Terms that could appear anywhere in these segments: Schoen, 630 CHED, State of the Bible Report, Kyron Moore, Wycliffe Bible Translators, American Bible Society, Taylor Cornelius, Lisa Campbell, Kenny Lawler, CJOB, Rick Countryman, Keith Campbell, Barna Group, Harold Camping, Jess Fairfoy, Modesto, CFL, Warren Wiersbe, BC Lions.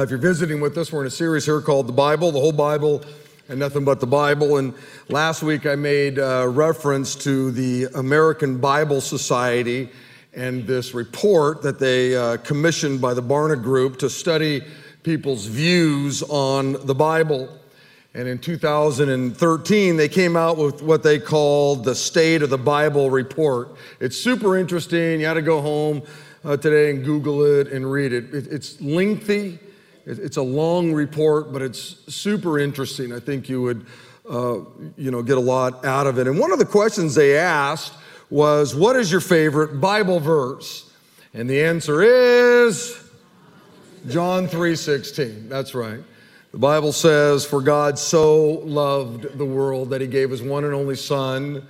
If you're visiting with us, we're in a series here called The Bible, the whole Bible, and nothing but the Bible. And last week I made reference to the American Bible Society and this report that they commissioned by the Barna Group to study people's views on the Bible. And in 2013, they came out with what they called the State of the Bible Report. It's super interesting. You ought to go home today and Google it and read it. It's lengthy. It's a long report, but it's super interesting. I think you would, get a lot out of it. And one of the questions they asked was, what is your favorite Bible verse? And the answer is John 3:16. That's right. The Bible says, for God so loved the world that he gave his one and only Son,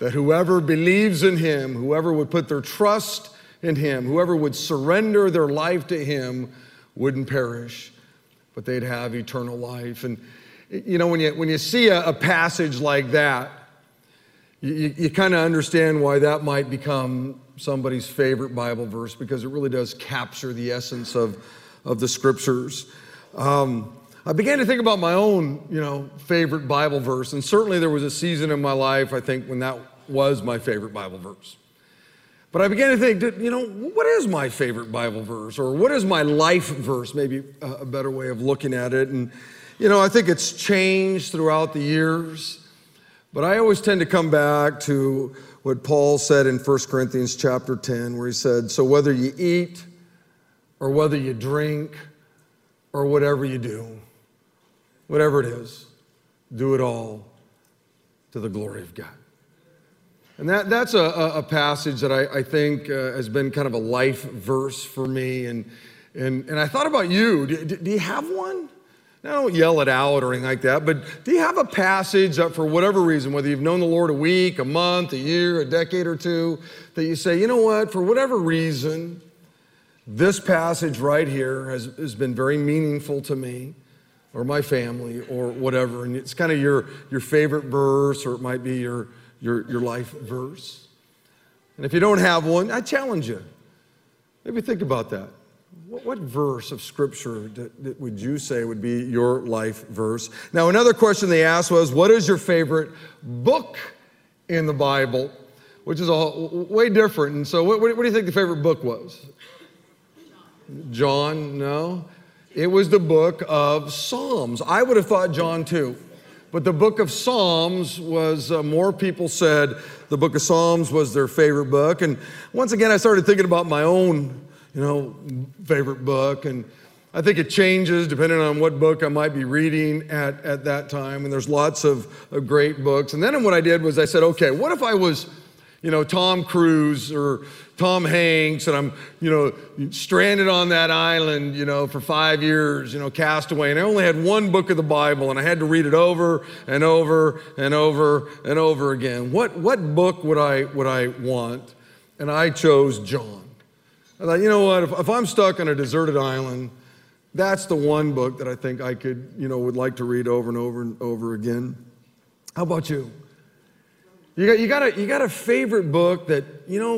that whoever believes in him, whoever would put their trust in him, whoever would surrender their life to him, wouldn't perish, but they'd have eternal life. And, you know, when you see a passage like that, you kind of understand why that might become somebody's favorite Bible verse, because it really does capture the essence of the Scriptures. I began to think about my own, favorite Bible verse, and certainly there was a season in my life, I think, when that was my favorite Bible verse. But I began to think, what is my favorite Bible verse? Or what is my life verse? Maybe a better way of looking at it. And, I think it's changed throughout the years. But I always tend to come back to what Paul said in 1 Corinthians chapter 10, where he said, so whether you eat or whether you drink or whatever you do, whatever it is, do it all to the glory of God. And that's a passage that I think has been kind of a life verse for me. And I thought about you. Do you have one? Now, I don't yell it out or anything like that, but do you have a passage that for whatever reason, whether you've known the Lord a week, a month, a year, a decade or two, that you say, you know what, for whatever reason, this passage right here has been very meaningful to me, or my family, or whatever. And it's kind of your favorite verse, or it might be your life verse. And if you don't have one, I challenge you. Maybe think about that. What verse of Scripture that would you say would be your life verse? Now, another question they asked was, what is your favorite book in the Bible? Which is way different. And so what do you think the favorite book was? John, no. It was the book of Psalms. I would have thought John 2. But the book of Psalms was, more people said the book of Psalms was their favorite book. And once again, I started thinking about my own, favorite book. And I think it changes depending on what book I might be reading at that time. And there's lots of great books. And then what I did was I said, okay, what if I was, Tom Cruise or Tom Hanks, and I'm, stranded on that island, for 5 years, castaway, and I only had one book of the Bible, and I had to read it over and over and over and over again. What book would I want? And I chose John. I thought, if I'm stuck on a deserted island, that's the one book that I think I could, would like to read over and over and over again. How about you? You got a favorite book that,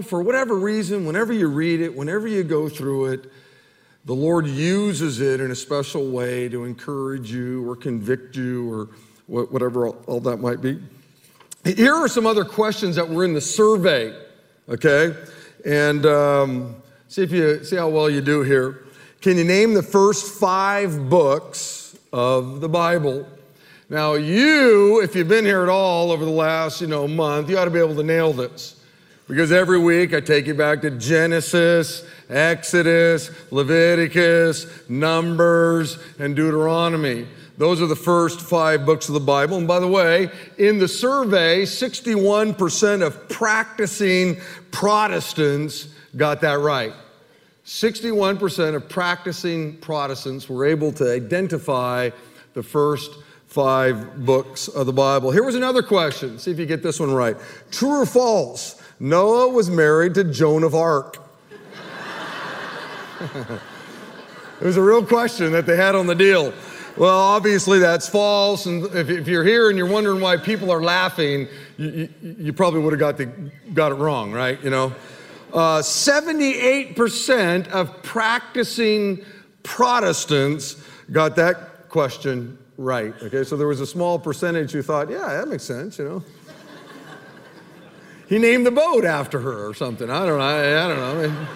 for whatever reason, whenever you read it, whenever you go through it, the Lord uses it in a special way to encourage you or convict you or whatever all that might be. Here are some other questions that were in the survey, okay? And see how well you do here. Can you name the first 5 books of the Bible? Now you, if you've been here at all over the last, month, you ought to be able to nail this. Because every week I take you back to Genesis, Exodus, Leviticus, Numbers, and Deuteronomy. Those are the first 5 books of the Bible. And by the way, in the survey, 61% of practicing Protestants got that right. 61% of practicing Protestants were able to identify the first 5 books of the Bible. Here was another question. See if you get this one right. True or false? Noah was married to Joan of Arc. It was a real question that they had on the deal. Well, obviously that's false. And if you're here and you're wondering why people are laughing, you probably would have got it wrong, right? 78% of practicing Protestants got that question right. Okay, so there was a small percentage who thought, yeah, that makes sense, you know. He named the boat after her or something. I don't know. I don't know. I mean,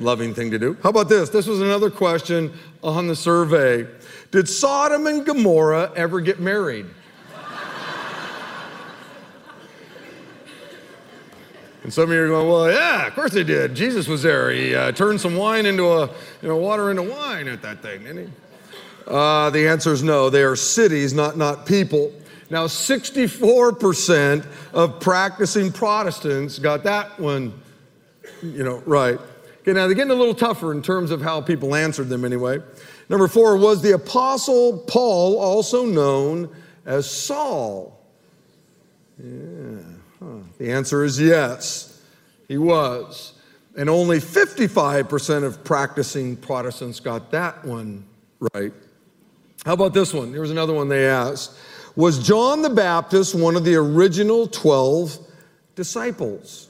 loving thing to do. How about this? This was another question on the survey. Did Sodom and Gomorrah ever get married? And some of you are going, well, yeah, of course they did. Jesus was there. He turned some wine into water into wine at that thing, didn't he? The answer is no. They are cities, not people. Now, 64% of practicing Protestants got that one, you know, right. Okay, now they're getting a little tougher in terms of how people answered them anyway. Number 4 was the Apostle Paul, also known as Saul. Yeah. The answer is yes, he was. And only 55% of practicing Protestants got that one right. How about this one? Here's another one they asked. Was John the Baptist one of the original 12 disciples?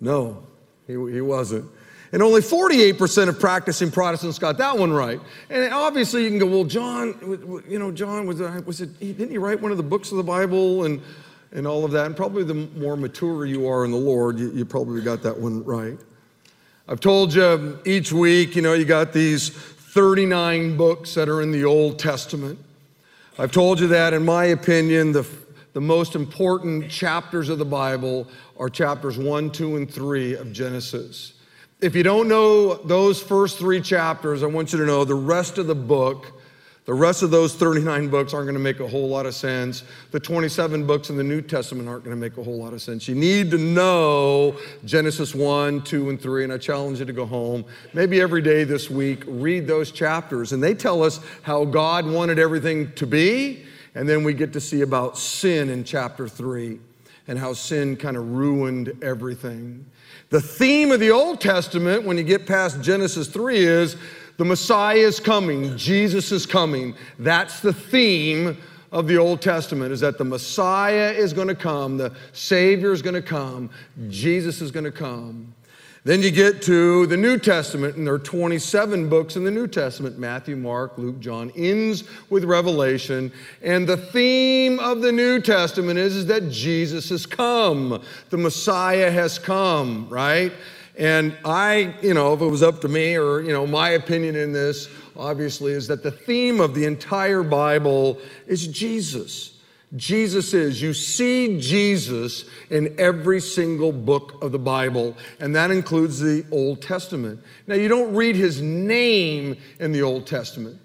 No, he wasn't. And only 48% of practicing Protestants got that one right. And obviously you can go, well, John, you know, John, didn't he write one of the books of the Bible and all of that? And probably the more mature you are in the Lord, you probably got that one right. I've told you each week, you know, you got these 39 books that are in the Old Testament. I've told you that, in my opinion, the most important chapters of the Bible are chapters 1, 2, and 3 of Genesis. If you don't know those first 3 chapters, I want you to know the rest of the book. The rest of those 39 books aren't going to make a whole lot of sense. The 27 books in the New Testament aren't going to make a whole lot of sense. You need to know Genesis 1, 2, and 3, and I challenge you to go home. Maybe every day this week, read those chapters, and they tell us how God wanted everything to be, and then we get to see about sin in chapter 3 and how sin kind of ruined everything. The theme of the Old Testament, when you get past Genesis 3, is the Messiah is coming, Jesus is coming. That's the theme of the Old Testament, is that the Messiah is going to come, the Savior is going to come, Jesus is going to come. Then you get to the New Testament, and there are 27 books in the New Testament. Matthew, Mark, Luke, John, ends with Revelation. And the theme of the New Testament is that Jesus has come. The Messiah has come, right? And I, you know, if it was up to me, or, you know, my opinion in this, obviously, is that the theme of the entire Bible is Jesus. Jesus is. You see Jesus in every single book of the Bible, and that includes the Old Testament. Now, you don't read his name in the Old Testament.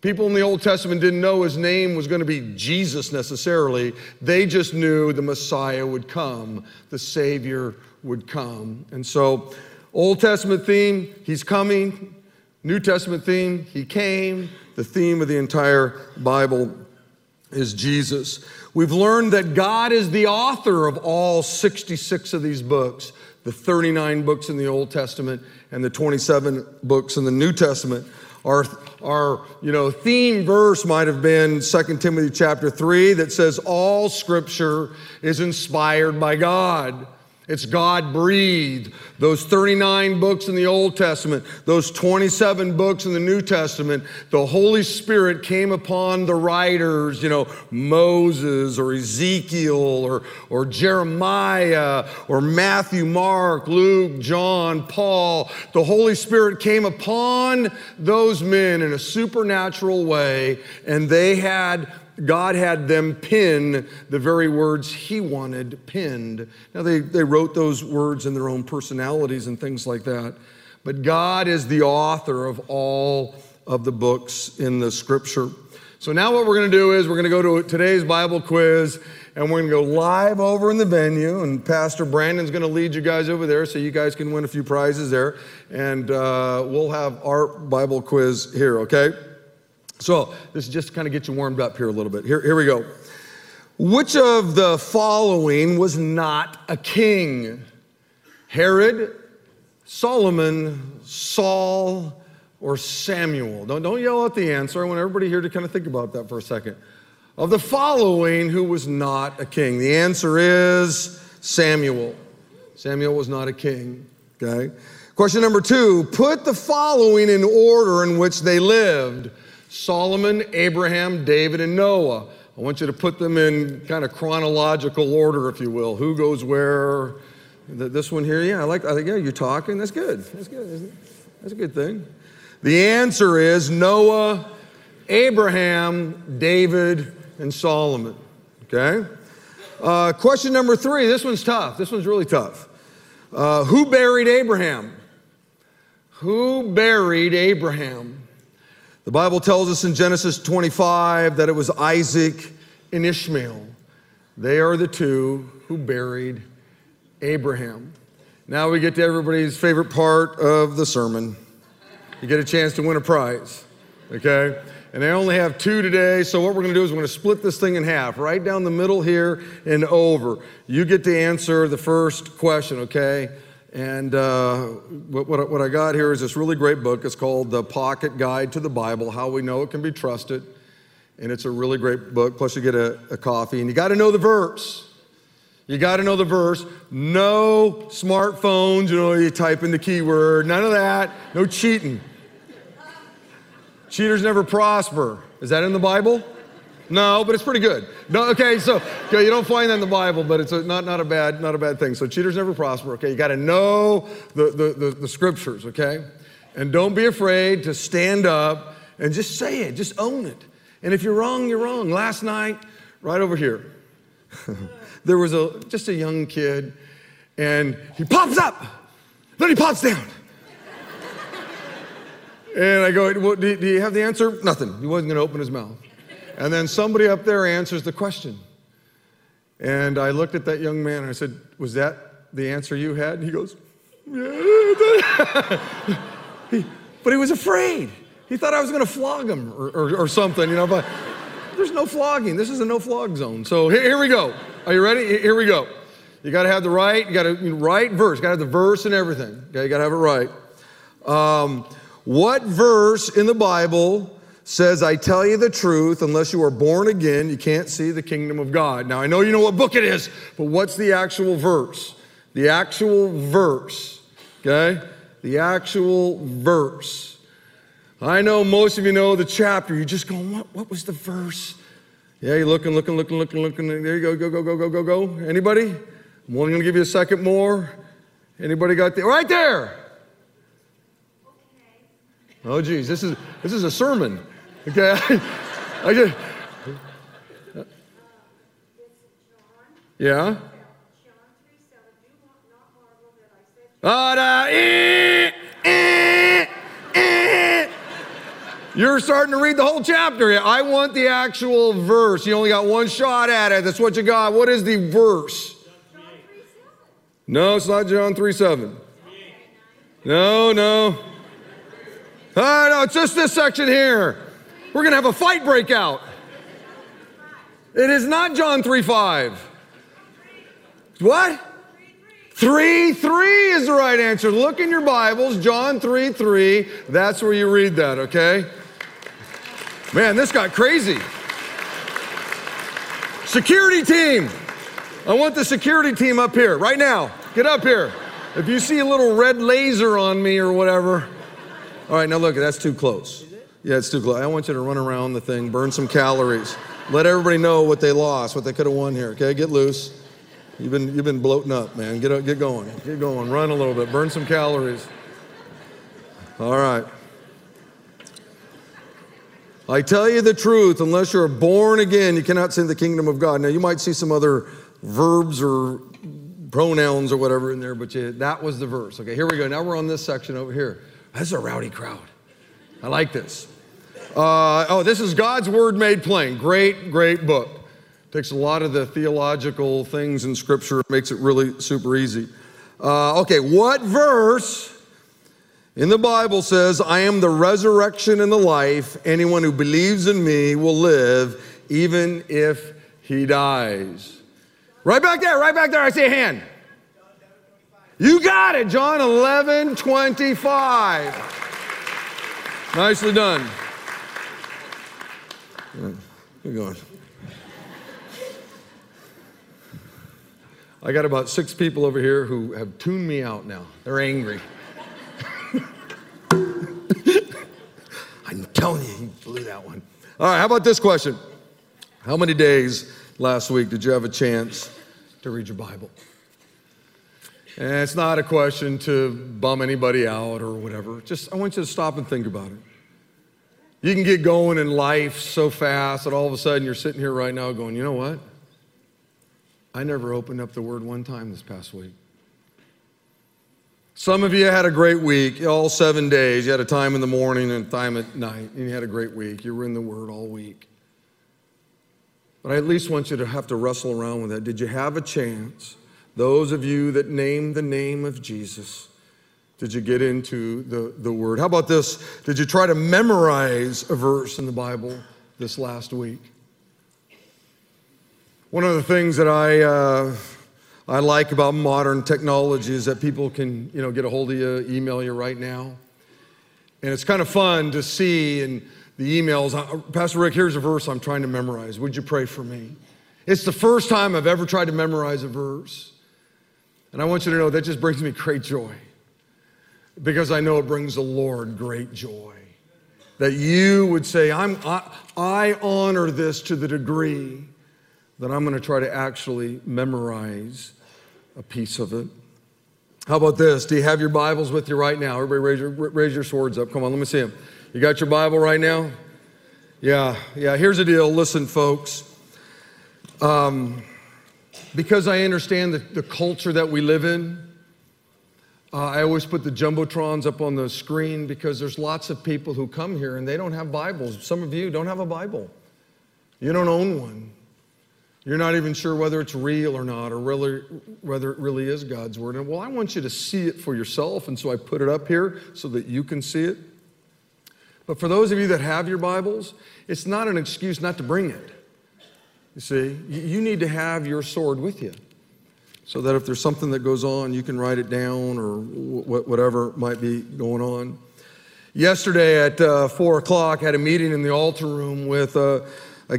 People in the Old Testament didn't know his name was going to be Jesus necessarily. They just knew the Messiah would come, the Savior would come. And so, Old Testament theme, he's coming. New Testament theme, he came. The theme of the entire Bible is Jesus. We've learned that God is the author of all 66 of these books, the 39 books in the Old Testament and the 27 books in the New Testament. Our you know, theme verse might have been 2 Timothy chapter 3 that says all Scripture is inspired by God. It's God-breathed. Those 39 books in the Old Testament, those 27 books in the New Testament, the Holy Spirit came upon the writers, you know, Moses or Ezekiel or Jeremiah or Matthew, Mark, Luke, John, Paul. The Holy Spirit came upon those men in a supernatural way, and God had them pin the very words he wanted pinned. Now, they wrote those words in their own personalities and things like that. But God is the author of all of the books in the Scripture. So now what we're going to do is we're going to go to today's Bible quiz, and we're going to go live over in the venue, and Pastor Brandon's going to lead you guys over there so you guys can win a few prizes there. And we'll have our Bible quiz here, okay? So this is just to kind of get you warmed up here a little bit. Here we go. Which of the following was not a king? Herod, Solomon, Saul, or Samuel? Don't yell out the answer. I want everybody here to kind of think about that for a second. Of the following, who was not a king? The answer is Samuel. Samuel was not a king, okay? Question number two, put the following in order in which they lived: Solomon, Abraham, David, and Noah. I want you to put them in kind of chronological order, if you will. Who goes where? This one here, yeah, I think, yeah, you're talking. That's good. That's good. That's a good thing. The answer is Noah, Abraham, David, and Solomon, okay? Question number three, this one's tough. This one's really tough. Who buried Abraham? Who buried Abraham? The Bible tells us in Genesis 25 that it was Isaac and Ishmael. They are the two who buried Abraham. Now we get to everybody's favorite part of the sermon. You get a chance to win a prize, okay? And I only have two today, so what we're gonna do is we're gonna split this thing in half, right down the middle here and over. You get to answer the first question, okay? And what I got here is this really great book. It's called The Pocket Guide to the Bible, How We Know It Can Be Trusted. And it's a really great book, plus you get a coffee. And you gotta know the verse. You gotta know the verse. No smartphones, you know, you type in the keyword, none of that, no cheating. Cheaters never prosper. Is that in the Bible? No, but it's pretty good. No, okay, so okay, you don't find that in the Bible, but it's not a bad thing. So cheaters never prosper, okay? You gotta know the scriptures, okay? And don't be afraid to stand up and just say it, just own it. And if you're wrong, you're wrong. Last night, right over here, there was just a young kid, and he pops up, then he pops down. And I go, well, do you have the answer? Nothing. He wasn't gonna open his mouth. And then somebody up there answers the question. And I looked at that young man and I said, was that the answer you had? And he goes, yeah. But he was afraid. He thought I was gonna flog him or something, you know, but there's no flogging. This is a no-flog zone. So here we go. Are you ready? Here we go. You gotta have the right, you gotta right verse. You gotta have the verse and everything. Okay, you gotta have it right. What verse in the Bible says, I tell you the truth, unless you are born again, you can't see the kingdom of God? Now, I know you know what book it is, but what's the actual verse? The actual verse, okay? The actual verse. I know most of you know the chapter. You're just going, what was the verse? Yeah, you're looking. There you go, go. Anybody? I'm only gonna give you a second more. Anybody got there? Right there. Oh geez, this is a sermon, okay? I just, yeah. You're starting to read the whole chapter. I want the actual verse. You only got one shot at it. That's what you got. What is the verse? John 3:7. No, it's not John 3:7. No. Oh, no, it's just this section here. We're going to have a fight break out. It is not John 3:5. What? 3:3 is the right answer. Look in your Bibles, John 3:3. That's where you read that, okay? Man, this got crazy. Security team. I want the security team up here right now. Get up here. If you see a little red laser on me or whatever. All right, now look, that's too close. Is it? Yeah, it's too close. I want you to run around the thing, burn some calories. Let everybody know what they lost, what they could have won here, okay? Get loose. You've been bloating up, man. Get going, get going. Run a little bit, burn some calories. All right. I tell you the truth, unless you're born again, you cannot see the kingdom of God. Now, you might see some other verbs or pronouns or whatever in there, but that was the verse. Okay, here we go. Now we're on this section over here. This is a rowdy crowd. I like this. This is God's Word Made Plain. Great, great book. Takes a lot of the theological things in Scripture, makes it really super easy. What verse in the Bible says, I am the resurrection and the life. Anyone who believes in me will live even if he dies. Right back there, I see a hand. You got it, John 11:25. Nicely done. Keep going. I got about 6 people over here who have tuned me out now. They're angry. telling you, you blew that one. All right, how about this question? How many days last week did you have a chance to read your Bible? And it's not a question to bum anybody out or whatever. Just, I want you to stop and think about it. You can get going in life so fast that all of a sudden you're sitting here right now going, you know what? I never opened up the Word one time this past week. Some of you had a great week, all 7 days. You had a time in the morning and a time at night, and you had a great week. You were in the Word all week. But I at least want you to have to wrestle around with that. Did you have a chance? Those of you that name the name of Jesus, did you get into the Word? How about this? Did you try to memorize a verse in the Bible this last week? One of the things that I like about modern technology is that people can, you know, get a hold of you, email you right now. And it's kind of fun to see in the emails, Pastor Rick, here's a verse I'm trying to memorize. Would you pray for me? It's the first time I've ever tried to memorize a verse. And I want you to know that just brings me great joy, because I know it brings the Lord great joy. That you would say, I honor this to the degree that I'm going to try to actually memorize a piece of it. How about this? Do you have your Bibles with you right now? Everybody raise your swords up. Come on, let me see them. You got your Bible right now? Yeah. Here's the deal. Listen, folks. Because I understand the culture that we live in, I always put the Jumbotrons up on the screen, because there's lots of people who come here and they don't have Bibles. Some of you don't have a Bible. You don't own one. You're not even sure whether it's real or not, or really, whether it really is God's Word. And well, I want you to see it for yourself, and so I put it up here so that you can see it. But for those of you that have your Bibles, it's not an excuse not to bring it. You see, you need to have your sword with you, so that if there's something that goes on, you can write it down, or whatever might be going on. Yesterday at 4 o'clock, I had a meeting in the altar room with a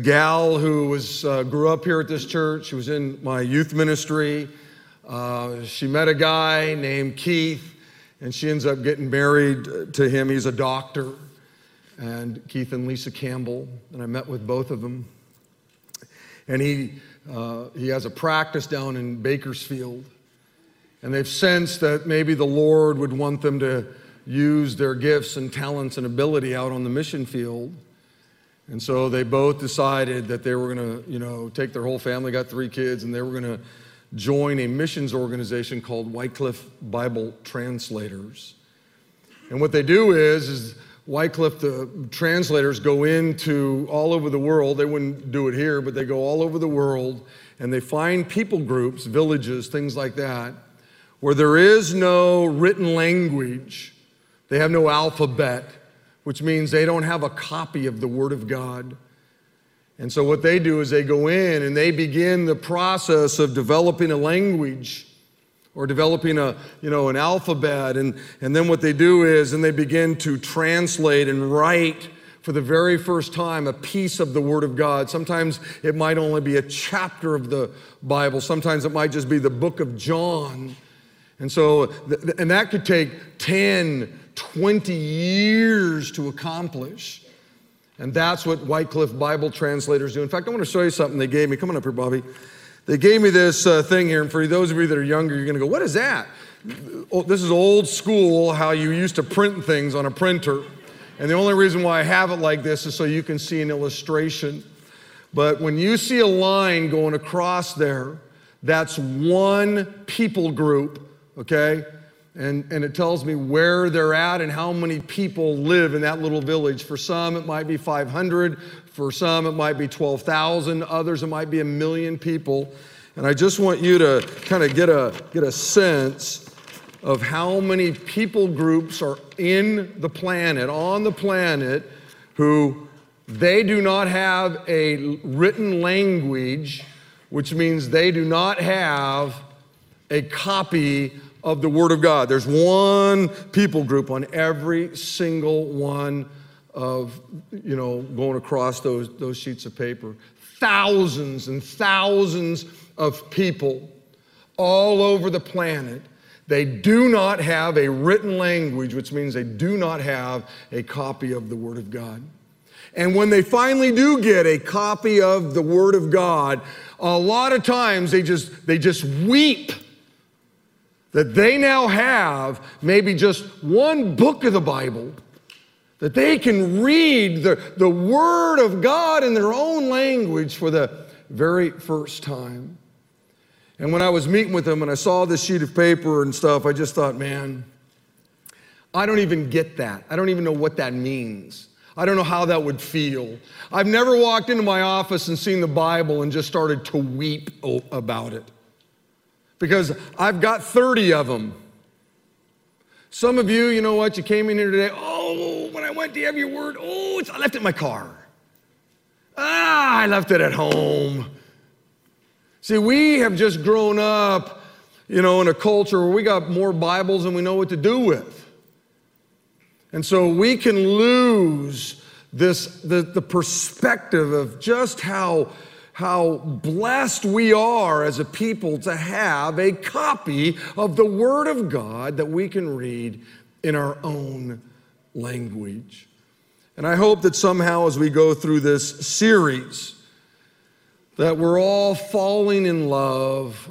gal who was grew up here at this church. She was in my youth ministry. She met a guy named Keith, and she ends up getting married to him. He's a doctor, and Keith and Lisa Campbell, and I met with both of them. And he has a practice down in Bakersfield, and they've sensed that maybe the Lord would want them to use their gifts and talents and ability out on the mission field. And so they both decided that they were going to, take their whole family, got 3 kids, and they were going to join a missions organization called Wycliffe Bible Translators. And what they do is Wycliffe, the translators, go into all over the world. They wouldn't do it here, but they go all over the world, and they find people groups, villages, things like that, where there is no written language. They have no alphabet, which means they don't have a copy of the Word of God. And so what they do is they go in and they begin the process of developing a language, or developing an alphabet. And then what they do is, and they begin to translate and write for the very first time a piece of the Word of God. Sometimes it might only be a chapter of the Bible. Sometimes it might just be the book of John. And so, and that could take 10, 20 years to accomplish. And that's what Wycliffe Bible Translators do. In fact, I want to show you something they gave me. Come on up here, Bobby. They gave me this thing here, and for those of you that are younger, you're going to go, what is that? Oh, this is old school, how you used to print things on a printer. And the only reason why I have it like this is so you can see an illustration. But when you see a line going across there, that's one people group, okay? And it tells me where they're at and how many people live in that little village. For some, it might be 500. For some, it might be 12,000. Others, it might be 1 million people. And I just want you to kind of get a sense of how many people groups are on the planet, who they do not have a written language, which means they do not have a copy of the Word of God. There's one people group on every single one of, going across those sheets of paper. Thousands and thousands of people all over the planet. They do not have a written language, which means they do not have a copy of the Word of God. And when they finally do get a copy of the Word of God, a lot of times they just weep that they now have maybe just one book of the Bible that they can read the Word of God in their own language for the very first time. And when I was meeting with them and I saw this sheet of paper and stuff, I just thought, man, I don't even get that. I don't even know what that means. I don't know how that would feel. I've never walked into my office and seen the Bible and just started to weep about it, because I've got 30 of them. Some of you, you know what, you came in here today, oh, when I went to have your word, oh, I left it in my car. Ah, I left it at home. See, we have just grown up, you know, in a culture where we got more Bibles than we know what to do with. And so we can lose the perspective of just how blessed we are as a people to have a copy of the Word of God that we can read in our own language. And I hope that somehow as we go through this series that we're all falling in love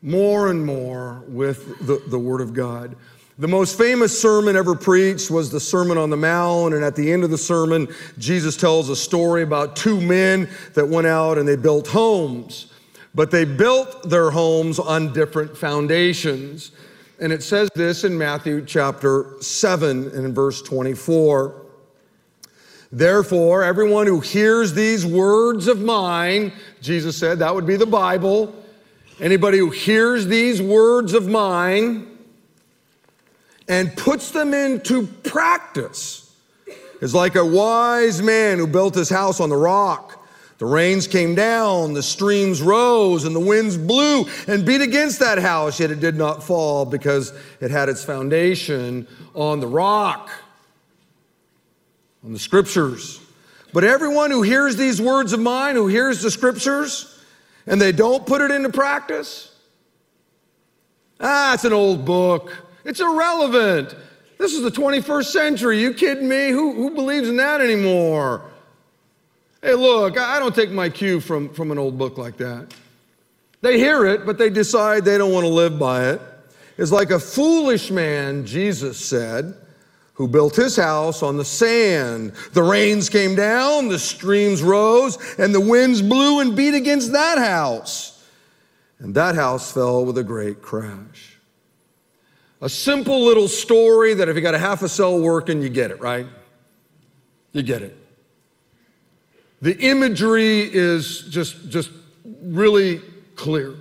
more and more with the Word of God. The most famous sermon ever preached was the Sermon on the Mount, and at the end of the sermon, Jesus tells a story about two men that went out and they built homes, but they built their homes on different foundations. And it says this in Matthew chapter 7 and in verse 24. Therefore, everyone who hears these words of mine, Jesus said, that would be the Bible. Anybody who hears these words of mine and puts them into practice is like a wise man who built his house on the rock. The rains came down, the streams rose, and the winds blew and beat against that house, yet it did not fall because it had its foundation on the rock, on the Scriptures. But everyone who hears these words of mine, who hears the Scriptures, and they don't put it into practice, it's an old book. It's irrelevant. This is the 21st century. You kidding me? Who believes in that anymore? Hey, look, I don't take my cue from an old book like that. They hear it, but they decide they don't want to live by it. It's like a foolish man, Jesus said, who built his house on the sand. The rains came down, the streams rose, and the winds blew and beat against that house. And that house fell with a great crash. A simple little story that if you got a half a cell working, you get it, right? You get it. The imagery is just really clear.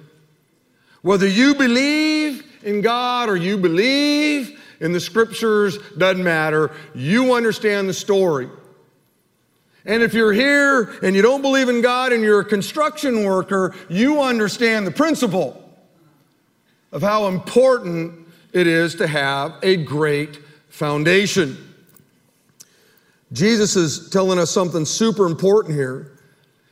Whether you believe in God or you believe in the Scriptures, doesn't matter. You understand the story. And if you're here and you don't believe in God and you're a construction worker, you understand the principle of how important it is to have a great foundation. Jesus is telling us something super important here.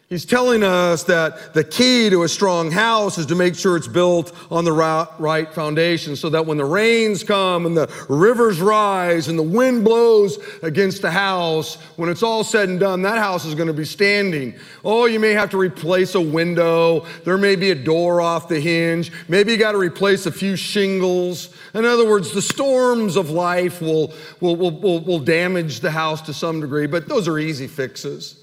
He's telling us that the key to a strong house is to make sure it's built on the right foundation, so that when the rains come and the rivers rise and the wind blows against the house, when it's all said and done, that house is going to be standing. Oh, you may have to replace a window. There may be a door off the hinge. Maybe you got to replace a few shingles. In other words, the storms of life will damage the house to some degree, but those are easy fixes.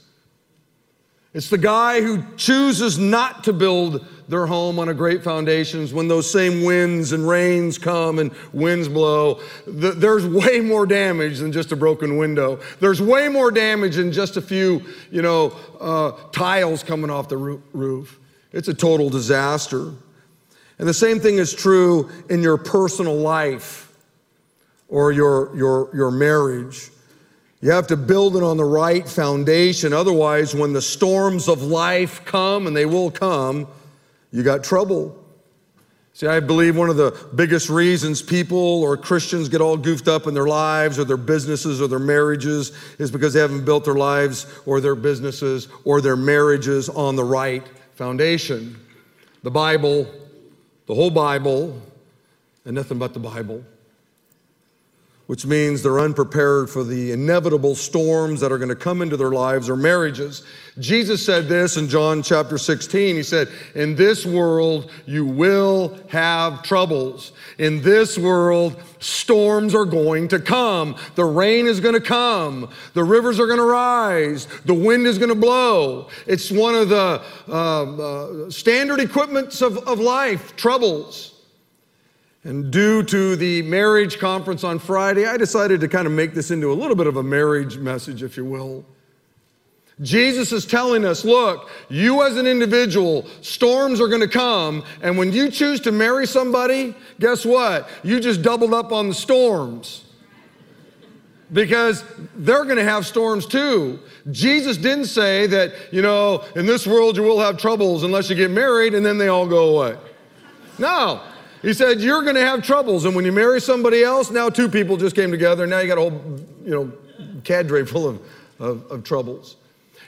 It's the guy who chooses not to build their home on a great foundation. When those same winds and rains come and winds blow, there's way more damage than just a broken window. There's way more damage than just a few, tiles coming off the roof. It's a total disaster. And the same thing is true in your personal life or your marriage. You have to build it on the right foundation. Otherwise, when the storms of life come, and they will come, you got trouble. See, I believe one of the biggest reasons people or Christians get all goofed up in their lives or their businesses or their marriages is because they haven't built their lives or their businesses or their marriages on the right foundation. The Bible, the whole Bible, and nothing but the Bible. which means they're unprepared for the inevitable storms that are going to come into their lives or marriages. Jesus said this in John chapter 16. He said, in this world, you will have troubles. In this world, storms are going to come. The rain is going to come. The rivers are going to rise. The wind is going to blow. It's one of the standard equipments of life, troubles. And due to the marriage conference on Friday, I decided to kind of make this into a little bit of a marriage message, if you will. Jesus is telling us, look, you as an individual, storms are going to come. And when you choose to marry somebody, guess what? You just doubled up on the storms. Because they're going to have storms too. Jesus didn't say that, you know, in this world you will have troubles unless you get married and then they all go away. No. He said, you're going to have troubles. And when you marry somebody else, now two people just came together. And now you got a whole, you know, cadre full of troubles.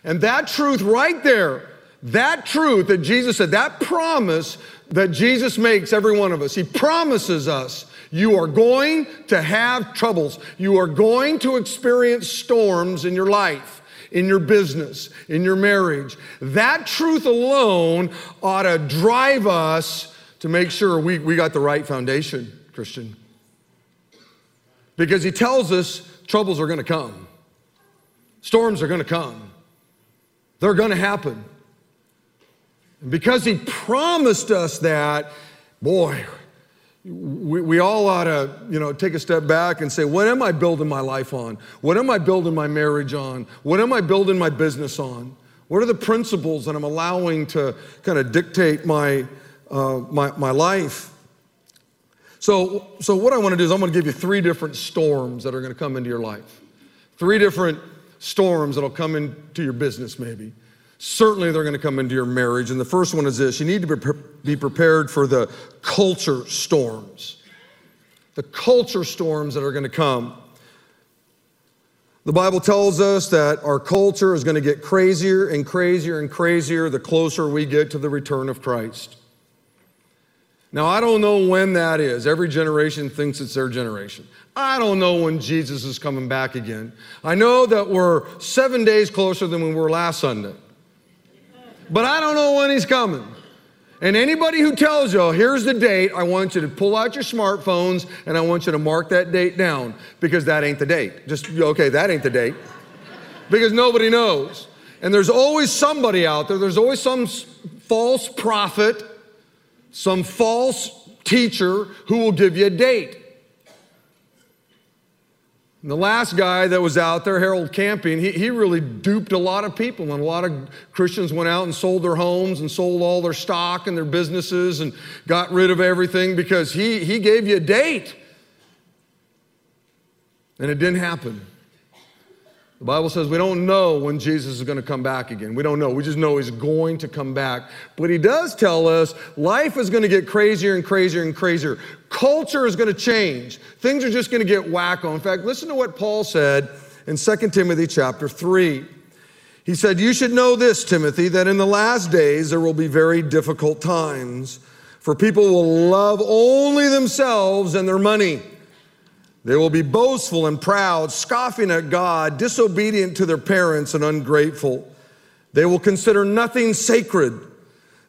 And that truth right there, that truth that Jesus said, that promise that Jesus makes every one of us, he promises us, you are going to have troubles. You are going to experience storms in your life, in your business, in your marriage. That truth alone ought to drive us to make sure we got the right foundation, Christian. Because he tells us troubles are going to come. Storms are going to come. They're going to happen. And because he promised us that, boy, we all ought to, you know, take a step back and say, what am I building my life on? What am I building my marriage on? What am I building my business on? What are the principles that I'm allowing to kind of dictate my life? So what I want to do is I'm going to give you three different storms that are going to come into your life. Three different storms that will come into your business maybe. Certainly they're going to come into your marriage. And the first one is this. You need to be prepared for the culture storms. The culture storms that are going to come. The Bible tells us that our culture is going to get crazier and crazier and crazier the closer we get to the return of Christ. Now, I don't know when that is. Every generation thinks it's their generation. I don't know when Jesus is coming back again. I know that we're 7 days closer than we were last Sunday. But I don't know when he's coming. And anybody who tells you, here's the date, I want you to pull out your smartphones and I want you to mark that date down because that ain't the date. Just, okay, that ain't the date. Because nobody knows. And there's always somebody out there. There's always some false prophet, some false teacher who will give you a date. And the last guy that was out there, Harold Camping, he really duped a lot of people. And a lot of Christians went out and sold their homes and sold all their stock and their businesses and got rid of everything because he gave you a date. And it didn't happen. The Bible says we don't know when Jesus is going to come back again. We don't know. We just know he's going to come back. But he does tell us life is going to get crazier and crazier and crazier. Culture is going to change. Things are just going to get wacko. In fact, listen to what Paul said in 2 Timothy chapter 3. He said, you should know this, Timothy, that in the last days there will be very difficult times. For people will love only themselves and their money. They will be boastful and proud, scoffing at God, disobedient to their parents, and ungrateful. They will consider nothing sacred.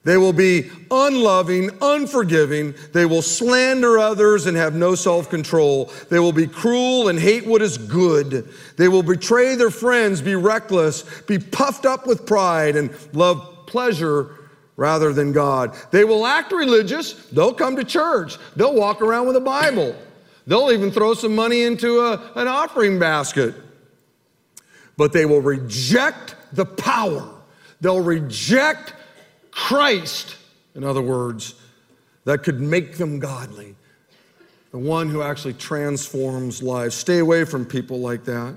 They will be unloving, unforgiving. They will slander others and have no self-control. They will be cruel and hate what is good. They will betray their friends, be reckless, be puffed up with pride, and love pleasure rather than God. They will act religious. They'll come to church. They'll walk around with a Bible. They'll even throw some money into an offering basket. But they will reject the power. They'll reject Christ, in other words, that could make them godly. The one who actually transforms lives. Stay away from people like that.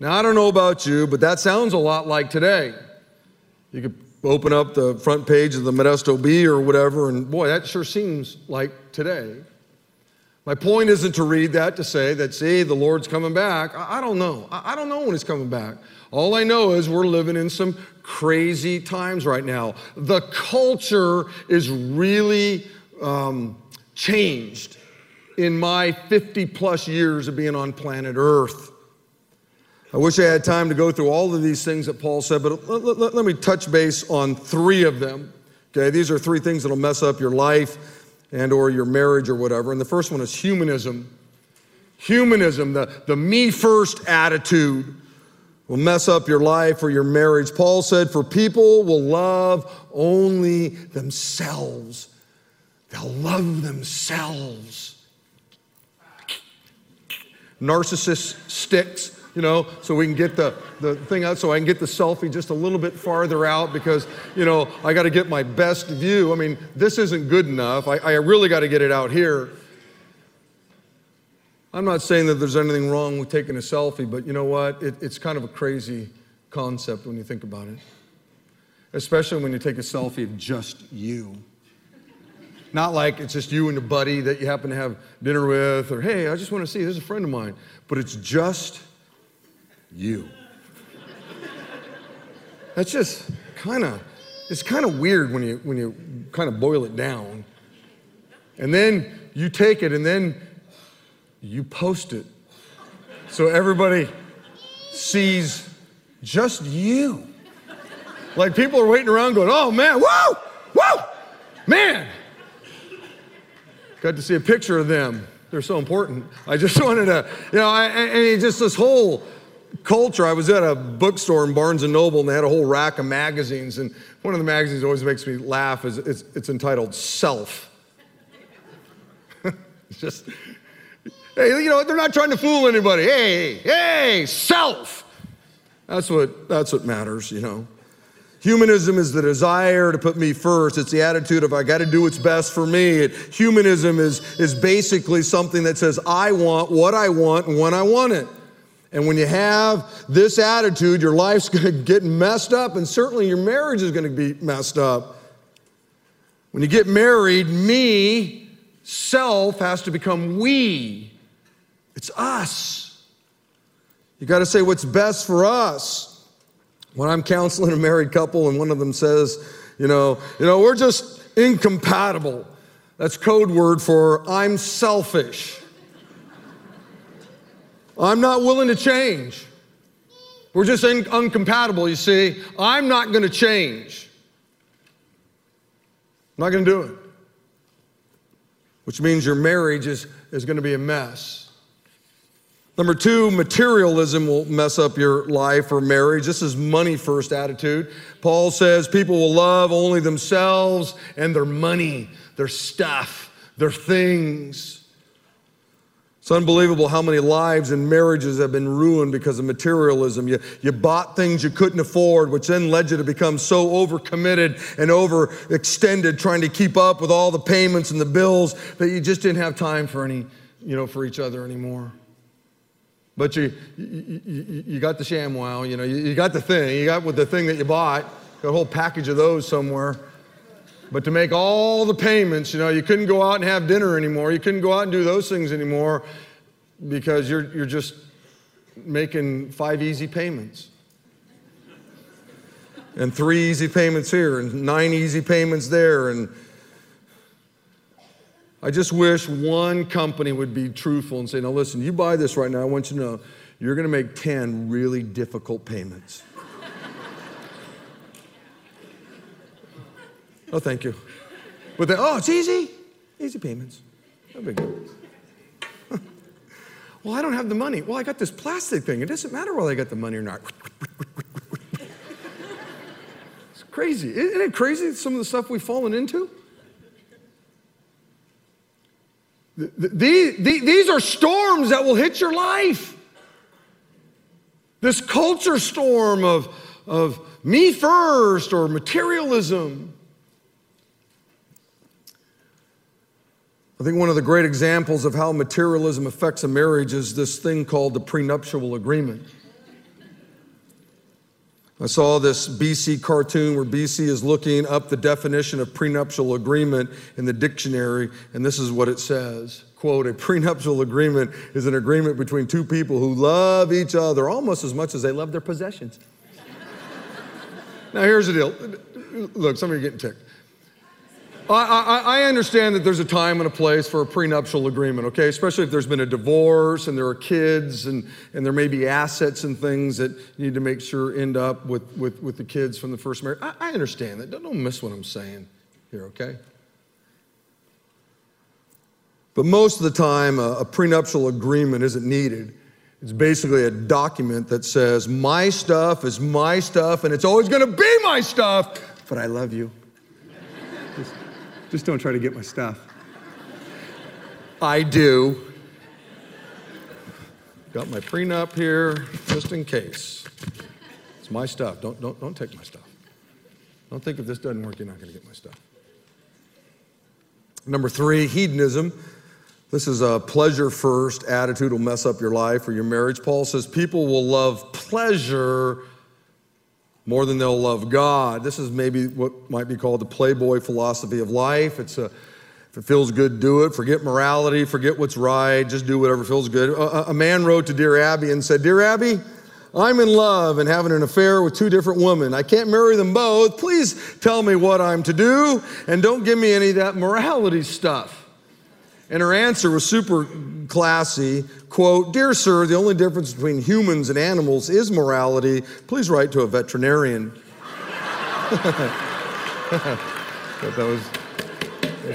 Now, I don't know about you, but that sounds a lot like today. You could open up the front page of the Modesto Bee or whatever, and boy, that sure seems like today. My point isn't to read that to say that, see, the Lord's coming back. I don't know. I don't know when he's coming back. All I know is we're living in some crazy times right now. The culture is really changed. in my 50 plus years of being on planet Earth. I wish I had time to go through all of these things that Paul said, but let me touch base on three of them. Okay, these are three things that'll mess up your life and or your marriage or whatever. And the first one is humanism. Humanism, the me first attitude will mess up your life or your marriage. Paul said, for people will love only themselves. They'll love themselves. Narcissist sticks. You know, so we can get the thing out, so I can get the selfie just a little bit farther out because, you know, I got to get my best view. I mean, this isn't good enough. I really got to get it out here. I'm not saying that there's anything wrong with taking a selfie, but you know what? It's kind of a crazy concept when you think about it, especially when you take a selfie of just you. Not like it's just you and your buddy that you happen to have dinner with, or, hey, I just want to see, there's a friend of mine, but it's just you. That's just kind of, it's kind of weird when you kind of boil it down. And then you take it and then you post it. So everybody sees just you. Like people are waiting around going, oh man, whoa, whoa, man. Got to see a picture of them. They're so important. I just wanted to, you know, I just this whole culture. I was at a bookstore in Barnes & Noble and they had a whole rack of magazines, and one of the magazines that always makes me laugh is it's entitled Self. It's just, hey, you know, they're not trying to fool anybody. Hey, self. That's what matters, you know. Humanism is the desire to put me first. It's the attitude of I got to do what's best for me. Humanism is basically something that says I want what I want and when I want it. And when you have this attitude, your life's going to get messed up, and certainly your marriage is going to be messed up. When you get married, me, self, has to become we. It's us. You got to say what's best for us. When I'm counseling a married couple and one of them says, you know, we're just incompatible. That's code word for I'm selfish. I'm not willing to change. We're just incompatible, you see. I'm not going to change. I'm not going to do it. Which means your marriage is going to be a mess. Number two, materialism will mess up your life or marriage. This is money first attitude. Paul says people will love only themselves and their money, their stuff, their things. It's unbelievable how many lives and marriages have been ruined because of materialism. You bought things you couldn't afford, which then led you to become so overcommitted and overextended, trying to keep up with all the payments and the bills that you just didn't have time for any, you know, for each other anymore. But you got the ShamWow, you know, you got the thing, you got with the thing that you bought, got a whole package of those somewhere. But to make all the payments, you know, you couldn't go out and have dinner anymore. You couldn't go out and do those things anymore because you're just making 5 easy payments. And 3 easy payments here and 9 easy payments there. And I just wish one company would be truthful and say, now listen, you buy this right now, I want you to know you're going to make 10 really difficult payments. Oh, thank you. But then, oh, it's easy. Easy payments. No big deal. Well, I don't have the money. Well, I got this plastic thing. It doesn't matter whether I got the money or not. It's crazy. Isn't it crazy some of the stuff we've fallen into? These are storms that will hit your life. This culture storm of me first or materialism. I think one of the great examples of how materialism affects a marriage is this thing called the prenuptial agreement. I saw this BC cartoon where BC is looking up the definition of prenuptial agreement in the dictionary, and this is what it says. Quote, a prenuptial agreement is an agreement between two people who love each other almost as much as they love their possessions. Now here's the deal. Look, some of you are getting ticked. I understand that there's a time and a place for a prenuptial agreement, okay? Especially if there's been a divorce and there are kids and there may be assets and things that you need to make sure end up with the kids from the first marriage. I understand that. Don't miss what I'm saying here, okay? But most of the time, a prenuptial agreement isn't needed. It's basically a document that says, my stuff is my stuff and it's always gonna be my stuff, but I love you. Just don't try to get my stuff. I do. Got my prenup here, just in case. It's my stuff. Don't take my stuff. Don't think if this doesn't work, you're not going to get my stuff. Number three, hedonism. This is a pleasure-first attitude will mess up your life or your marriage. Paul says people will love pleasure more than they'll love God. This is maybe what might be called the playboy philosophy of life. It's a, if it feels good, do it. Forget morality, forget what's right, just do whatever feels good. A man wrote to Dear Abby and said, Dear Abby, I'm in love and having an affair with two different women. I can't marry them both. Please tell me what I'm to do and don't give me any of that morality stuff. And her answer was super classy, quote, Dear sir, the only difference between humans and animals is morality. Please write to a veterinarian. That was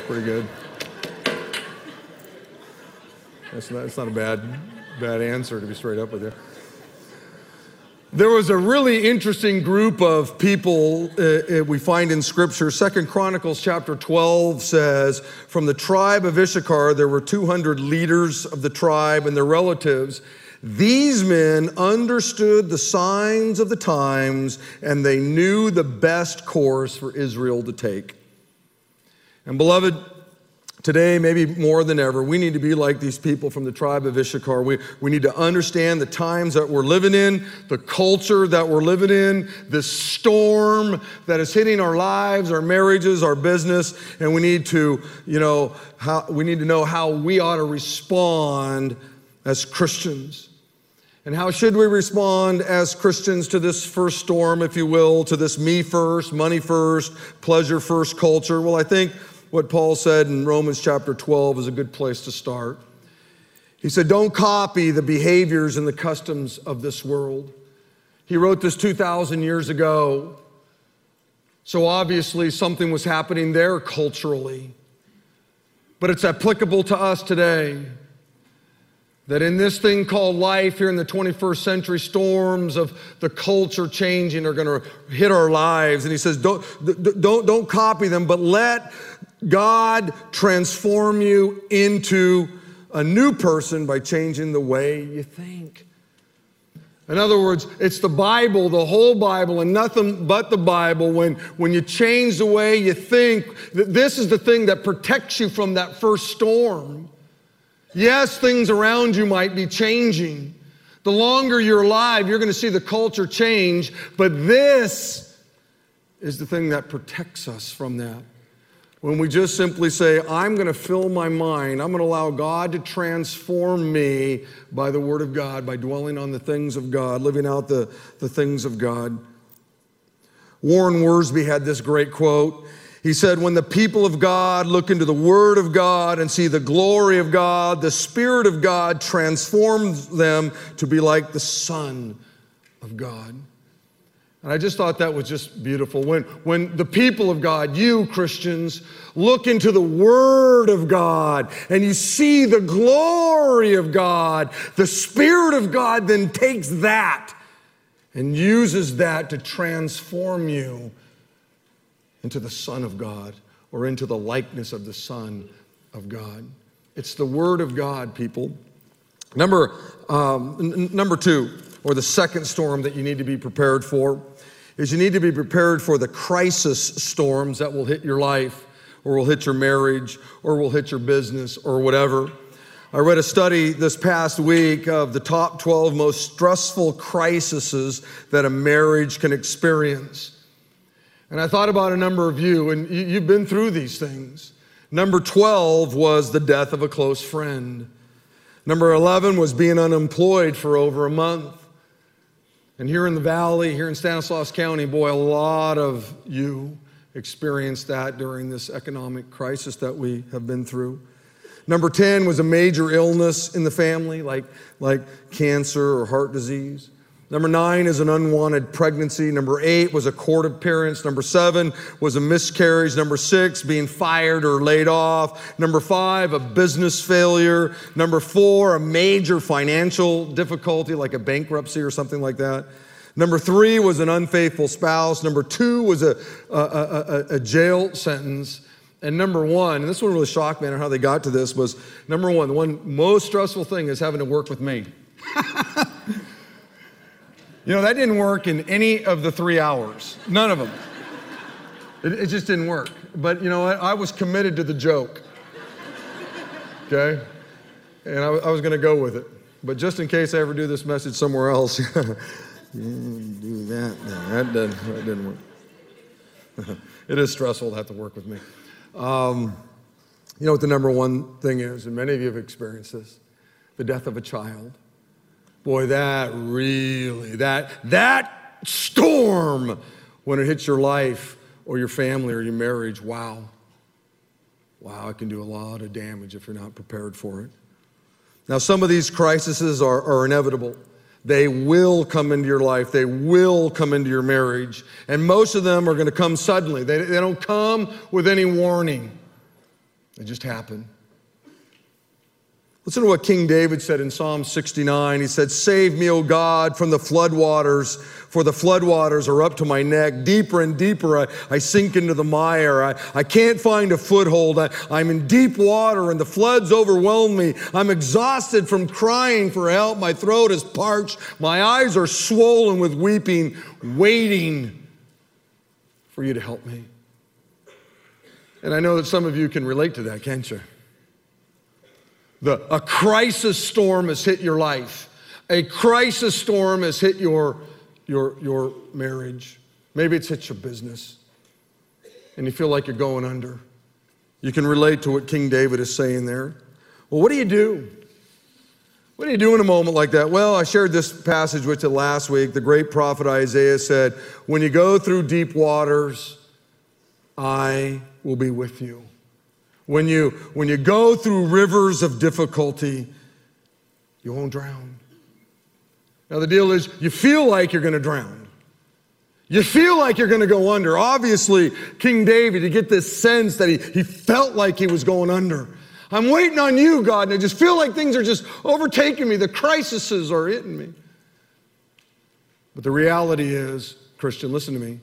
pretty good. That's not a bad answer, to be straight up with you. There was a really interesting group of people we find in Scripture. 2 Chronicles chapter 12 says, from the tribe of Issachar, there were 200 leaders of the tribe and their relatives. These men understood the signs of the times, and they knew the best course for Israel to take. And beloved, today, maybe more than ever, we need to be like these people from the tribe of Issachar. We need to understand the times that we're living in, the culture that we're living in, the storm that is hitting our lives, our marriages, our business, and we need to, we need to know how we ought to respond as Christians. And how should we respond as Christians to this first storm, if you will, to this me first, money first, pleasure first culture? Well, I think what Paul said in Romans chapter 12 is a good place to start. He said, don't copy the behaviors and the customs of this world. He wrote this 2,000 years ago. So obviously something was happening there culturally. But it's applicable to us today. That in this thing called life here in the 21st century, storms of the culture changing are gonna hit our lives. And he says, don't copy them, but let God transform you into a new person by changing the way you think. In other words, it's the Bible, the whole Bible, and nothing but the Bible. When you change the way you think, this is the thing that protects you from that first storm. Yes, things around you might be changing. The longer you're alive, you're going to see the culture change, but this is the thing that protects us from that. When we just simply say, I'm going to fill my mind, I'm going to allow God to transform me by the Word of God, by dwelling on the things of God, living out the things of God. Warren Wiersbe had this great quote. He said, when the people of God look into the Word of God and see the glory of God, the Spirit of God transforms them to be like the Son of God. And I just thought that was just beautiful. When the people of God, you Christians, look into the Word of God and you see the glory of God, the Spirit of God then takes that and uses that to transform you into the Son of God or into the likeness of the Son of God. It's the Word of God, people. Number two, or the second storm that you need to be prepared for, is you need to be prepared for the crisis storms that will hit your life or will hit your marriage or will hit your business or whatever. I read a study this past week of the top 12 most stressful crises that a marriage can experience. And I thought about a number of you, and you've been through these things. Number 12 was the death of a close friend. Number 11 was being unemployed for over a month. And here in the valley, here in Stanislaus County, boy, a lot of you experienced that during this economic crisis that we have been through. Number 10 was a major illness in the family, like cancer or heart disease. Number 9 is an unwanted pregnancy. Number 8 was a court appearance. Number 7 was a miscarriage. Number 6, being fired or laid off. Number 5, a business failure. Number 4, a major financial difficulty, like a bankruptcy or something like that. Number 3 was an unfaithful spouse. Number 2 was a jail sentence. And number 1, and this one really shocked me on how they got to this, was number 1, the one most stressful thing is having to work with me. You know, that didn't work in any of the 3 hours. None of them. It just didn't work. But you know what? I was committed to the joke. Okay? And I was going to go with it. But just in case I ever do this message somewhere else, do that. That didn't work. It is stressful to have to work with me. You know what the number 1 thing is, and many of you have experienced this, the death of a child. Boy, that really, that storm when it hits your life or your family or your marriage, wow. Wow, it can do a lot of damage if you're not prepared for it. Now, some of these crises are inevitable. They will come into your life. They will come into your marriage. And most of them are going to come suddenly. They don't come with any warning. They just happen. Listen to what King David said in Psalm 69. He said, "Save me, O God, from the floodwaters, for the floodwaters are up to my neck. Deeper and deeper I sink into the mire. I can't find a foothold. I'm in deep water, and the floods overwhelm me. I'm exhausted from crying for help. My throat is parched. My eyes are swollen with weeping, waiting for you to help me." And I know that some of you can relate to that, can't you? A crisis storm has hit your life. A crisis storm has hit your marriage. Maybe it's hit your business, and you feel like you're going under. You can relate to what King David is saying there. Well, what do you do? What do you do in a moment like that? Well, I shared this passage with you last week. The great prophet Isaiah said, "When you go through deep waters, I will be with you. When you go through rivers of difficulty, you won't drown." Now the deal is, you feel like you're going to drown. You feel like you're going to go under. Obviously, King David, you get this sense that he felt like he was going under. I'm waiting on you, God, and I just feel like things are just overtaking me. The crises are hitting me. But the reality is, Christian, listen to me,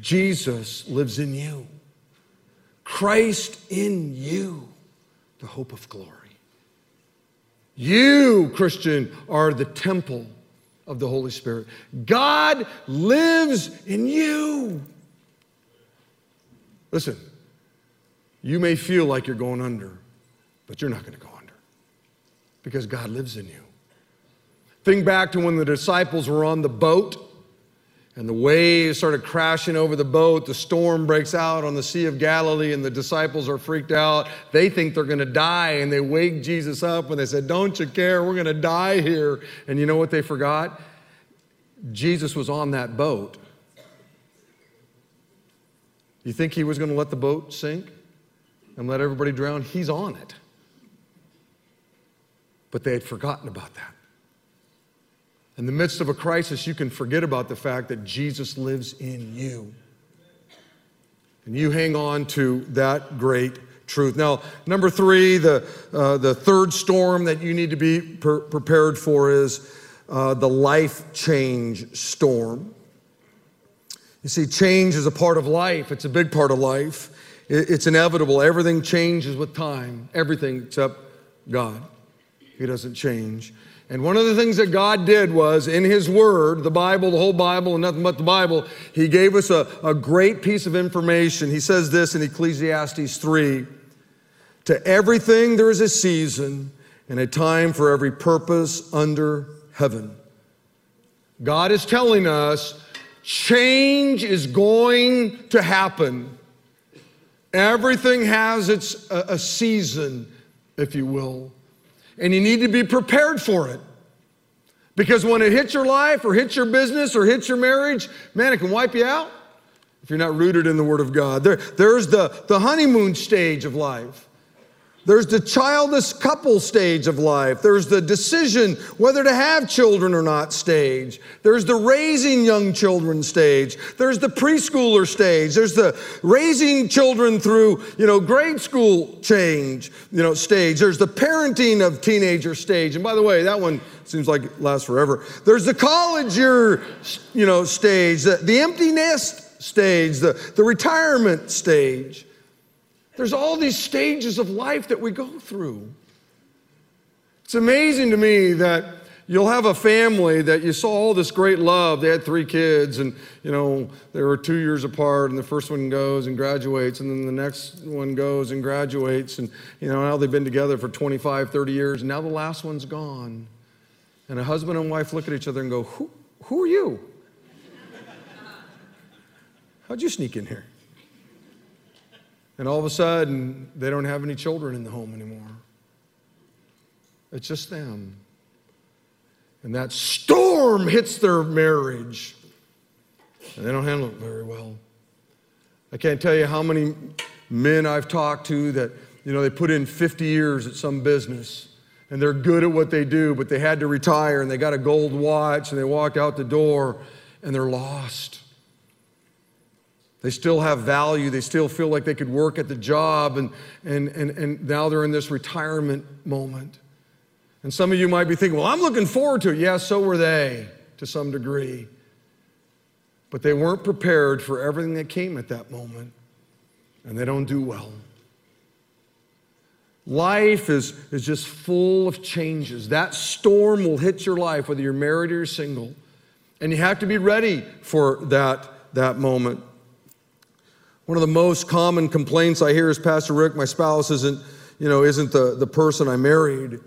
Jesus lives in you. Christ in you, the hope of glory. You, Christian, are the temple of the Holy Spirit. God lives in you. Listen, you may feel like you're going under, but you're not going to go under because God lives in you. Think back to when the disciples were on the boat, and the waves started crashing over the boat. The storm breaks out on the Sea of Galilee, and the disciples are freaked out. They think they're going to die, and they wake Jesus up, and they said, "Don't you care? We're going to die here." And you know what they forgot? Jesus was on that boat. You think he was going to let the boat sink and let everybody drown? He's on it. But they had forgotten about that. In the midst of a crisis, you can forget about the fact that Jesus lives in you. And you hang on to that great truth. Now, number 3, the third storm that you need to be prepared for is the life change storm. You see, change is a part of life. It's a big part of life. It's inevitable. Everything changes with time. Everything except God. He doesn't change. And one of the things that God did was, in his word, the Bible, the whole Bible, and nothing but the Bible, he gave us a great piece of information. He says this in Ecclesiastes 3, "To everything there is a season and a time for every purpose under heaven." God is telling us change is going to happen. Everything has its a season, if you will. And you need to be prepared for it. Because when it hits your life or hits your business or hits your marriage, man, it can wipe you out. if you're not rooted in the Word of God. There's the honeymoon stage of life. There's the childless couple stage of life. There's the decision whether to have children or not stage. There's the raising young children stage. There's the preschooler stage. There's the raising children through, grade school stage. There's the parenting of teenager stage. And by the way, that one seems like it lasts forever. There's the college year, stage, the empty nest stage, the retirement stage. There's all these stages of life that we go through. It's amazing to me that you'll have a family that you saw all this great love. They had 3 kids and, they were 2 years apart, and the first one goes and graduates, and then the next one goes and graduates, and, now they've been together for 25, 30 years, and now the last one's gone. And a husband and wife look at each other and go, who are you? How'd you sneak in here? And all of a sudden, they don't have any children in the home anymore. It's just them. And that storm hits their marriage. And they don't handle it very well. I can't tell you how many men I've talked to that, they put in 50 years at some business. And they're good at what they do, but they had to retire. And they got a gold watch, and they walked out the door, and they're lost. They still have value. They still feel like they could work at the job, and now they're in this retirement moment. And some of you might be thinking, well, I'm looking forward to it. Yeah, so were they to some degree. But they weren't prepared for everything that came at that moment, and they don't do well. Life is just full of changes. That storm will hit your life, whether you're married or you're single, and you have to be ready for that moment. One of the most common complaints I hear is, Pastor Rick, my spouse isn't the person I married.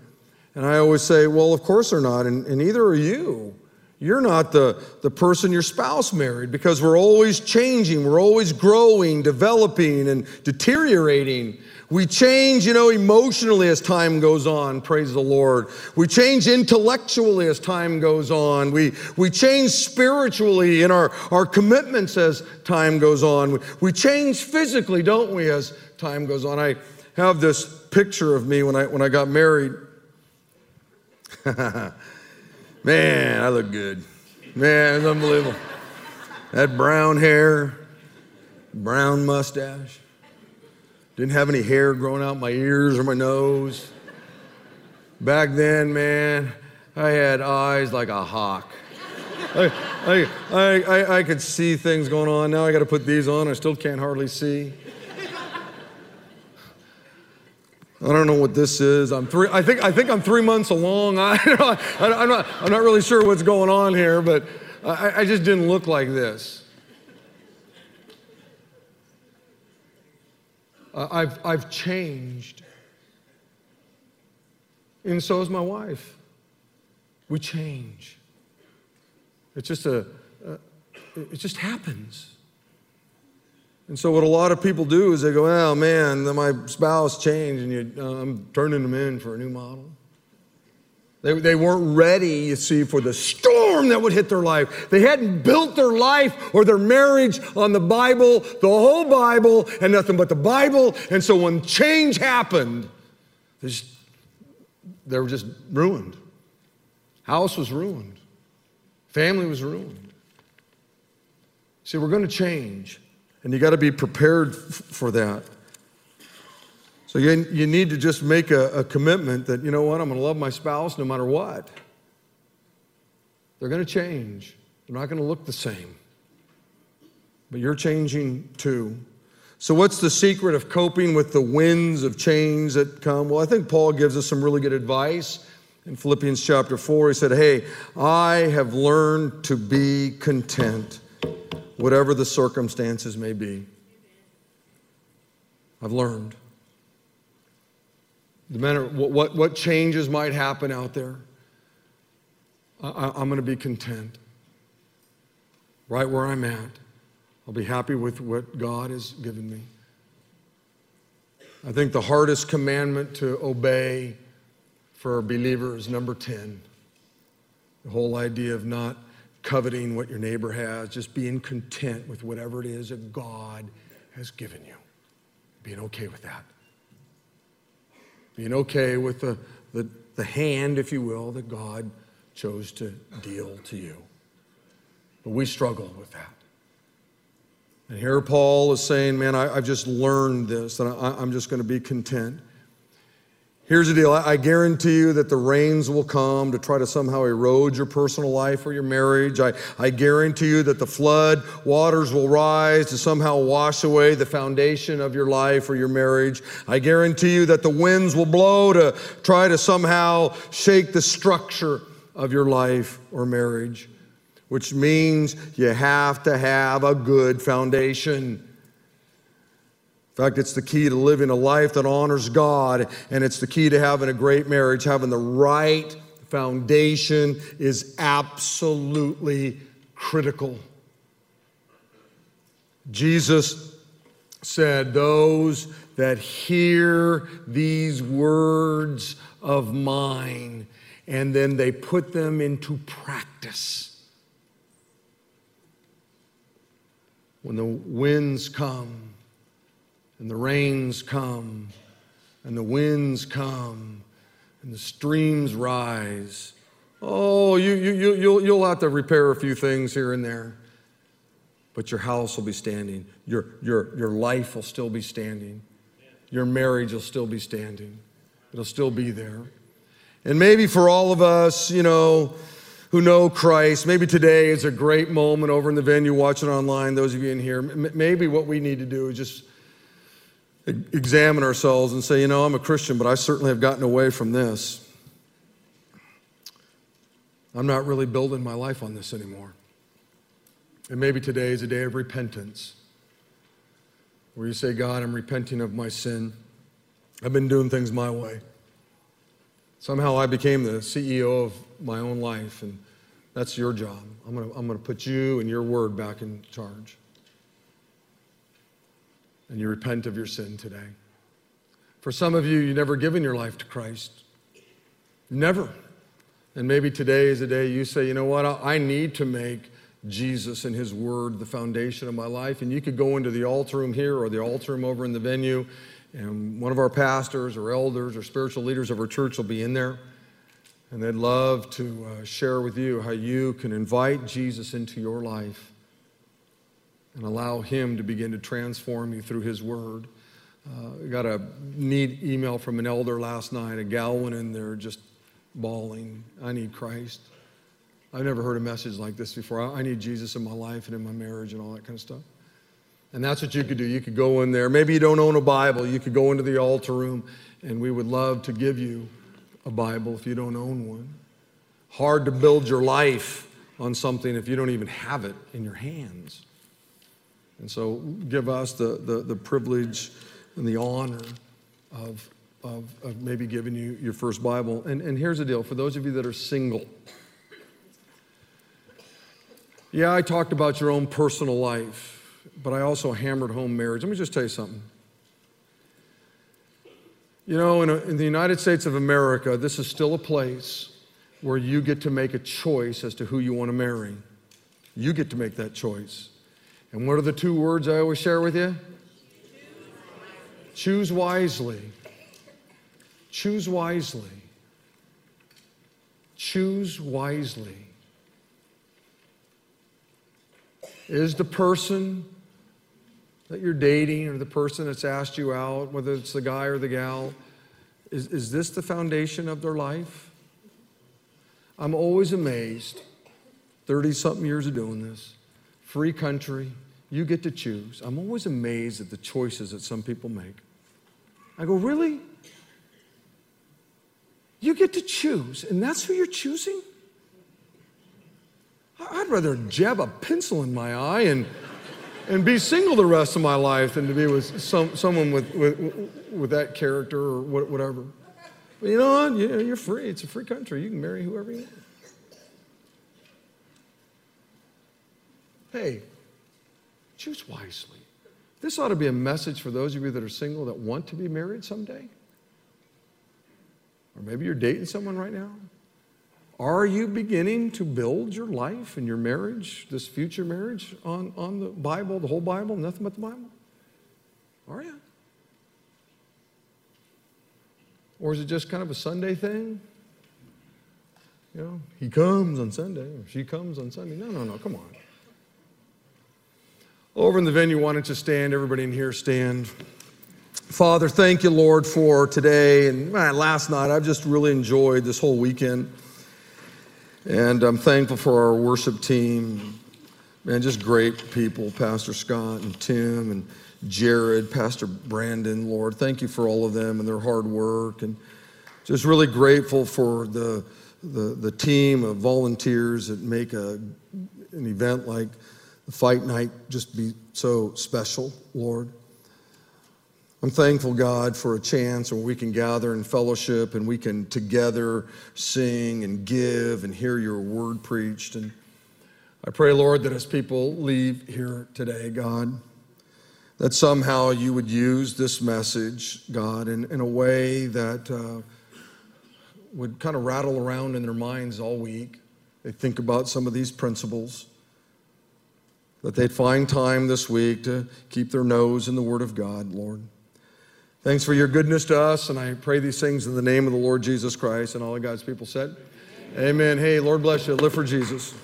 And I always say, well, of course they're not, and neither are you. You're not the person your spouse married, because we're always changing. We're always growing, developing, and deteriorating. We change, emotionally as time goes on, praise the Lord. We change intellectually as time goes on. We change spiritually in our commitments as time goes on. We change physically, don't we, as time goes on. I have this picture of me when I got married. Man, I look good. Man, it's unbelievable. That brown hair, brown mustache. Didn't have any hair growing out my ears or my nose. Back then, man, I had eyes like a hawk. I could see things going on. Now I got to put these on. I still can't hardly see. I don't know what this is. I think I'm 3 months along. I'm not really sure what's going on here, but I just didn't look like this. I've changed. And so is my wife. We change. It just happens. And so what a lot of people do is they go, oh, man, my spouse changed, and I'm turning them in for a new model. They weren't ready, for the storm that would hit their life. They hadn't built their life or their marriage on the Bible, the whole Bible, and nothing but the Bible. And so when change happened, they were just ruined. House was ruined. Family was ruined. See, we're going to change. And you got to be prepared for that. So you need to just make a commitment that, I'm going to love my spouse no matter what. They're going to change. They're not going to look the same. But you're changing too. So what's the secret of coping with the winds of change that come? Well, I think Paul gives us some really good advice. In Philippians chapter 4, he said, hey, I have learned to be content, whatever the circumstances may be. I've learned. No matter what changes might happen out there, I'm going to be content. Right where I'm at, I'll be happy with what God has given me. I think the hardest commandment to obey for a believer is number 10. The whole idea of not coveting what your neighbor has, just being content with whatever it is that God has given you, being okay with that, being okay with the hand, if you will, that God chose to deal to you. But we struggle with that. And here Paul is saying, man, I've just learned this, and I'm just going to be content. Here's the deal. I guarantee you that the rains will come to try to somehow erode your personal life or your marriage. I guarantee you that the flood waters will rise to somehow wash away the foundation of your life or your marriage. I guarantee you that the winds will blow to try to somehow shake the structure of your life or marriage, which means you have to have a good foundation. In fact, it's the key to living a life that honors God, and it's the key to having a great marriage. Having the right foundation is absolutely critical. Jesus said, "Those that hear these words of mine, and then they put them into practice." When the winds come, and the rains come, and the winds come, and the streams rise. Oh, you'll have to repair a few things here and there, but your house will be standing. Your life will still be standing. Your marriage will still be standing. It'll still be there. And maybe for all of us, you know, who know Christ, maybe today is a great moment over in the venue, watching online, those of you in here, maybe what we need to do is just examine ourselves and say, you know, I'm a Christian, but I certainly have gotten away from this. I'm not really building my life on this anymore. And maybe today is a day of repentance, where you say, God, I'm repenting of my sin. I've been doing things my way. Somehow I became the CEO of my own life, and that's your job. I'm going to put you and your word back in charge. And you repent of your sin today. For some of you, you've never given your life to Christ. Never. And maybe today is a day you say, you know what, I need to make Jesus and his word the foundation of my life. And you could go into the altar room here or the altar room over in the venue, and one of our pastors or elders or spiritual leaders of our church will be in there. And they'd love to share with you how you can invite Jesus into your life and allow him to begin to transform you through his word. I got a neat email from an elder last night. A gal went in there just bawling, I need Christ. I've never heard a message like this before. I need Jesus in my life and in my marriage and all that kind of stuff. And that's what you could do. You could go in there. Maybe you don't own a Bible. You could go into the altar room, and we would love to give you a Bible if you don't own one. Hard to build your life on something if you don't even have it in your hands. And so give us the privilege and the honor of maybe giving you your first Bible. And here's the deal. For those of you that are single, yeah, I talked about your own personal life, but I also hammered home marriage. Let me just tell you something. You know, in the United States of America, this is still a place where you get to make a choice as to who you want to marry. You get to make that choice. And what are the two words I always share with you? Choose wisely. Choose wisely. Choose wisely. Is the person that you're dating or the person that's asked you out, whether it's the guy or the gal, is this the foundation of their life? I'm always amazed, 30-something years of doing this, free country, you get to choose. I'm always amazed at the choices that some people make. I go, really? You get to choose, and that's who you're choosing? I'd rather jab a pencil in my eye and be single the rest of my life than to be with someone with that character or whatever. But you know what? You're free. It's a free country. You can marry whoever you want. Hey, choose wisely. This ought to be a message for those of you that are single that want to be married someday. Or maybe you're dating someone right now. Are you beginning to build your life and your marriage, this future marriage, on the Bible, the whole Bible, nothing but the Bible? Are you? Or is it just kind of a Sunday thing? You know, he comes on Sunday, or she comes on Sunday. No, no, no, come on. Over in the venue, why don't you stand? Everybody in here, stand. Father, thank you, Lord, for today. And last night, I've just really enjoyed this whole weekend. And I'm thankful for our worship team. Man, just great people, Pastor Scott and Tim and Jared, Pastor Brandon, Lord. Thank you for all of them and their hard work. And just really grateful for the team of volunteers that make an event like the Fight Night just be so special, Lord. I'm thankful, God, for a chance where we can gather in fellowship and we can together sing and give and hear your word preached. And I pray, Lord, that as people leave here today, God, that somehow you would use this message, God, in a way that would kind of rattle around in their minds all week. They think about some of these principles, that they'd find time this week to keep their nose in the Word of God, Lord. Thanks for your goodness to us, and I pray these things in the name of the Lord Jesus Christ, and all of God's people said, amen. Hey, Lord bless you. Live for Jesus.